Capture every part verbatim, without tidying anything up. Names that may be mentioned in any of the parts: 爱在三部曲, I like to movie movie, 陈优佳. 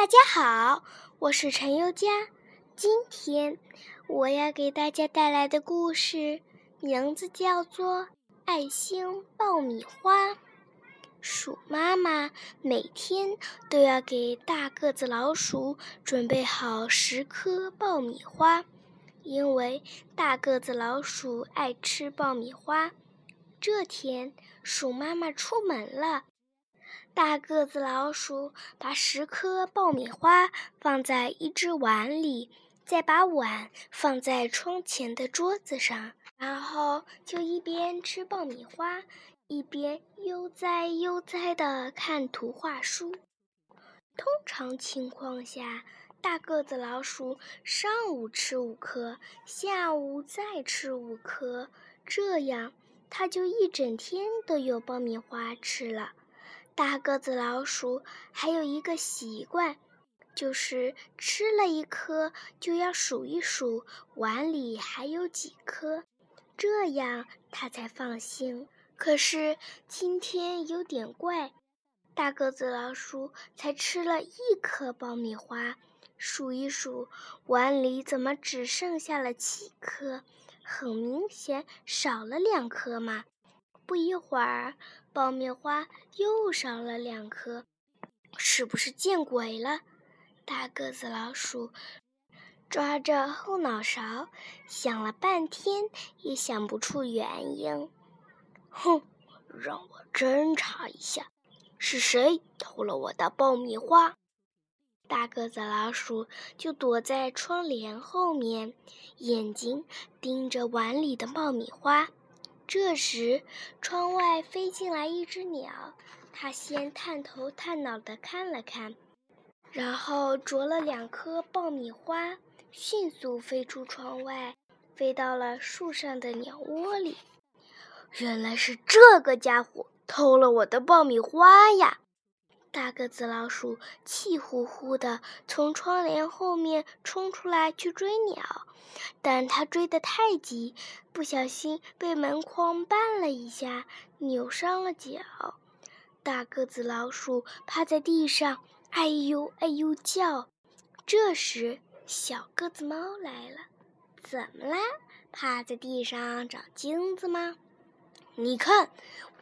大家好，我是陈优佳。今天我要给大家带来的故事名字叫做《爱心爆米花》。鼠妈妈每天都要给大个子老鼠准备好十颗爆米花，因为大个子老鼠爱吃爆米花。这天，鼠妈妈出门了。大个子老鼠把十颗爆米花放在一只碗里，再把碗放在窗前的桌子上，然后就一边吃爆米花，一边悠哉悠哉地看图画书。通常情况下，大个子老鼠上午吃五颗，下午再吃五颗，这样它就一整天都有爆米花吃了。大个子老鼠还有一个习惯，就是吃了一颗就要数一数碗里还有几颗，这样它才放心。可是今天有点怪，大个子老鼠才吃了一颗爆米花，数一数碗里怎么只剩下了七颗，很明显少了两颗嘛。不一会儿，爆米花又少了两颗，是不是见鬼了？大个子老鼠抓着后脑勺，想了半天也想不出原因。哼，让我侦查一下，是谁偷了我的爆米花？大个子老鼠就躲在窗帘后面，眼睛盯着碗里的爆米花。这时，窗外飞进来一只鸟，它先探头探脑地看了看，然后啄了两颗爆米花，迅速飞出窗外，飞到了树上的鸟窝里。原来是这个家伙偷了我的爆米花呀！大个子老鼠气呼呼地从窗帘后面冲出来去追鸟，但他追得太急，不小心被门框绊了一下，扭伤了脚。大个子老鼠趴在地上，哎呦哎呦叫。这时，小个子猫来了。怎么啦？趴在地上找金子吗？你看，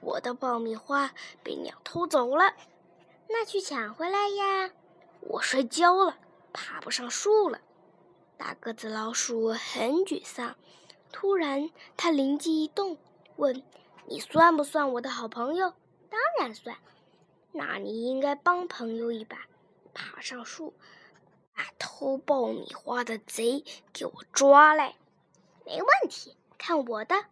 我的爆米花被鸟偷走了。那去抢回来呀！我摔跤了，爬不上树了。大个子老鼠很沮丧，突然他灵机一动，问：你算不算我的好朋友？当然算。那你应该帮朋友一把，爬上树，把偷爆米花的贼给我抓来。没问题，看我的。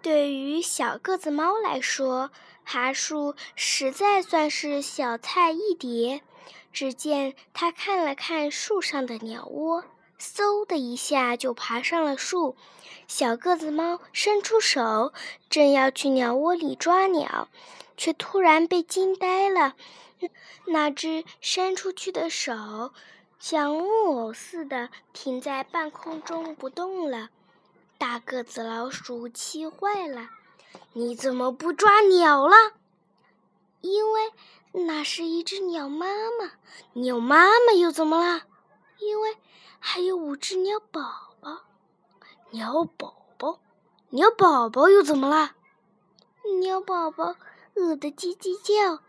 对于小个子猫来说，爬树实在算是小菜一碟。只见他看了看树上的鸟窝，嗖的一下就爬上了树。小个子猫伸出手，正要去鸟窝里抓鸟，却突然被惊呆了。那只伸出去的手像木偶似的停在半空中不动了。大个子老鼠气坏了。你怎么不抓鸟了？因为那是一只鸟妈妈。鸟妈妈又怎么了？因为还有五只鸟宝宝。鸟宝宝，鸟宝宝又怎么了？鸟宝宝饿得叽叽叫。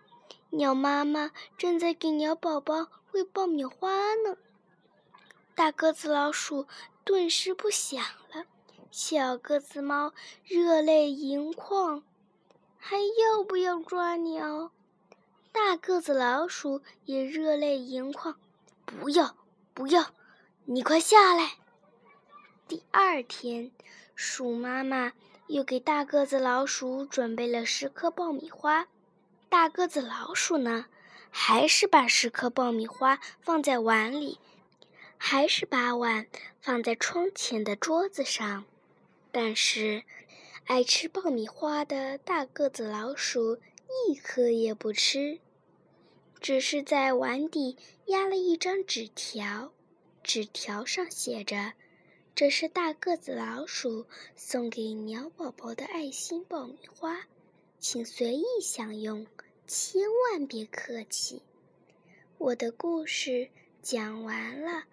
鸟妈妈正在给鸟宝宝喂爆米花呢。大个子老鼠顿时不响了。小个子猫热泪盈眶，还要不要抓鸟？大个子老鼠也热泪盈眶，不要不要，你快下来。第二天，鼠妈妈又给大个子老鼠准备了十颗爆米花。大个子老鼠呢，还是把十颗爆米花放在碗里，还是把碗放在窗前的桌子上。但是爱吃爆米花的大个子老鼠一颗也不吃，只是在碗底压了一张纸条，纸条上写着：这是大个子老鼠送给鸟宝宝的爱心爆米花，请随意享用，千万别客气。我的故事讲完了。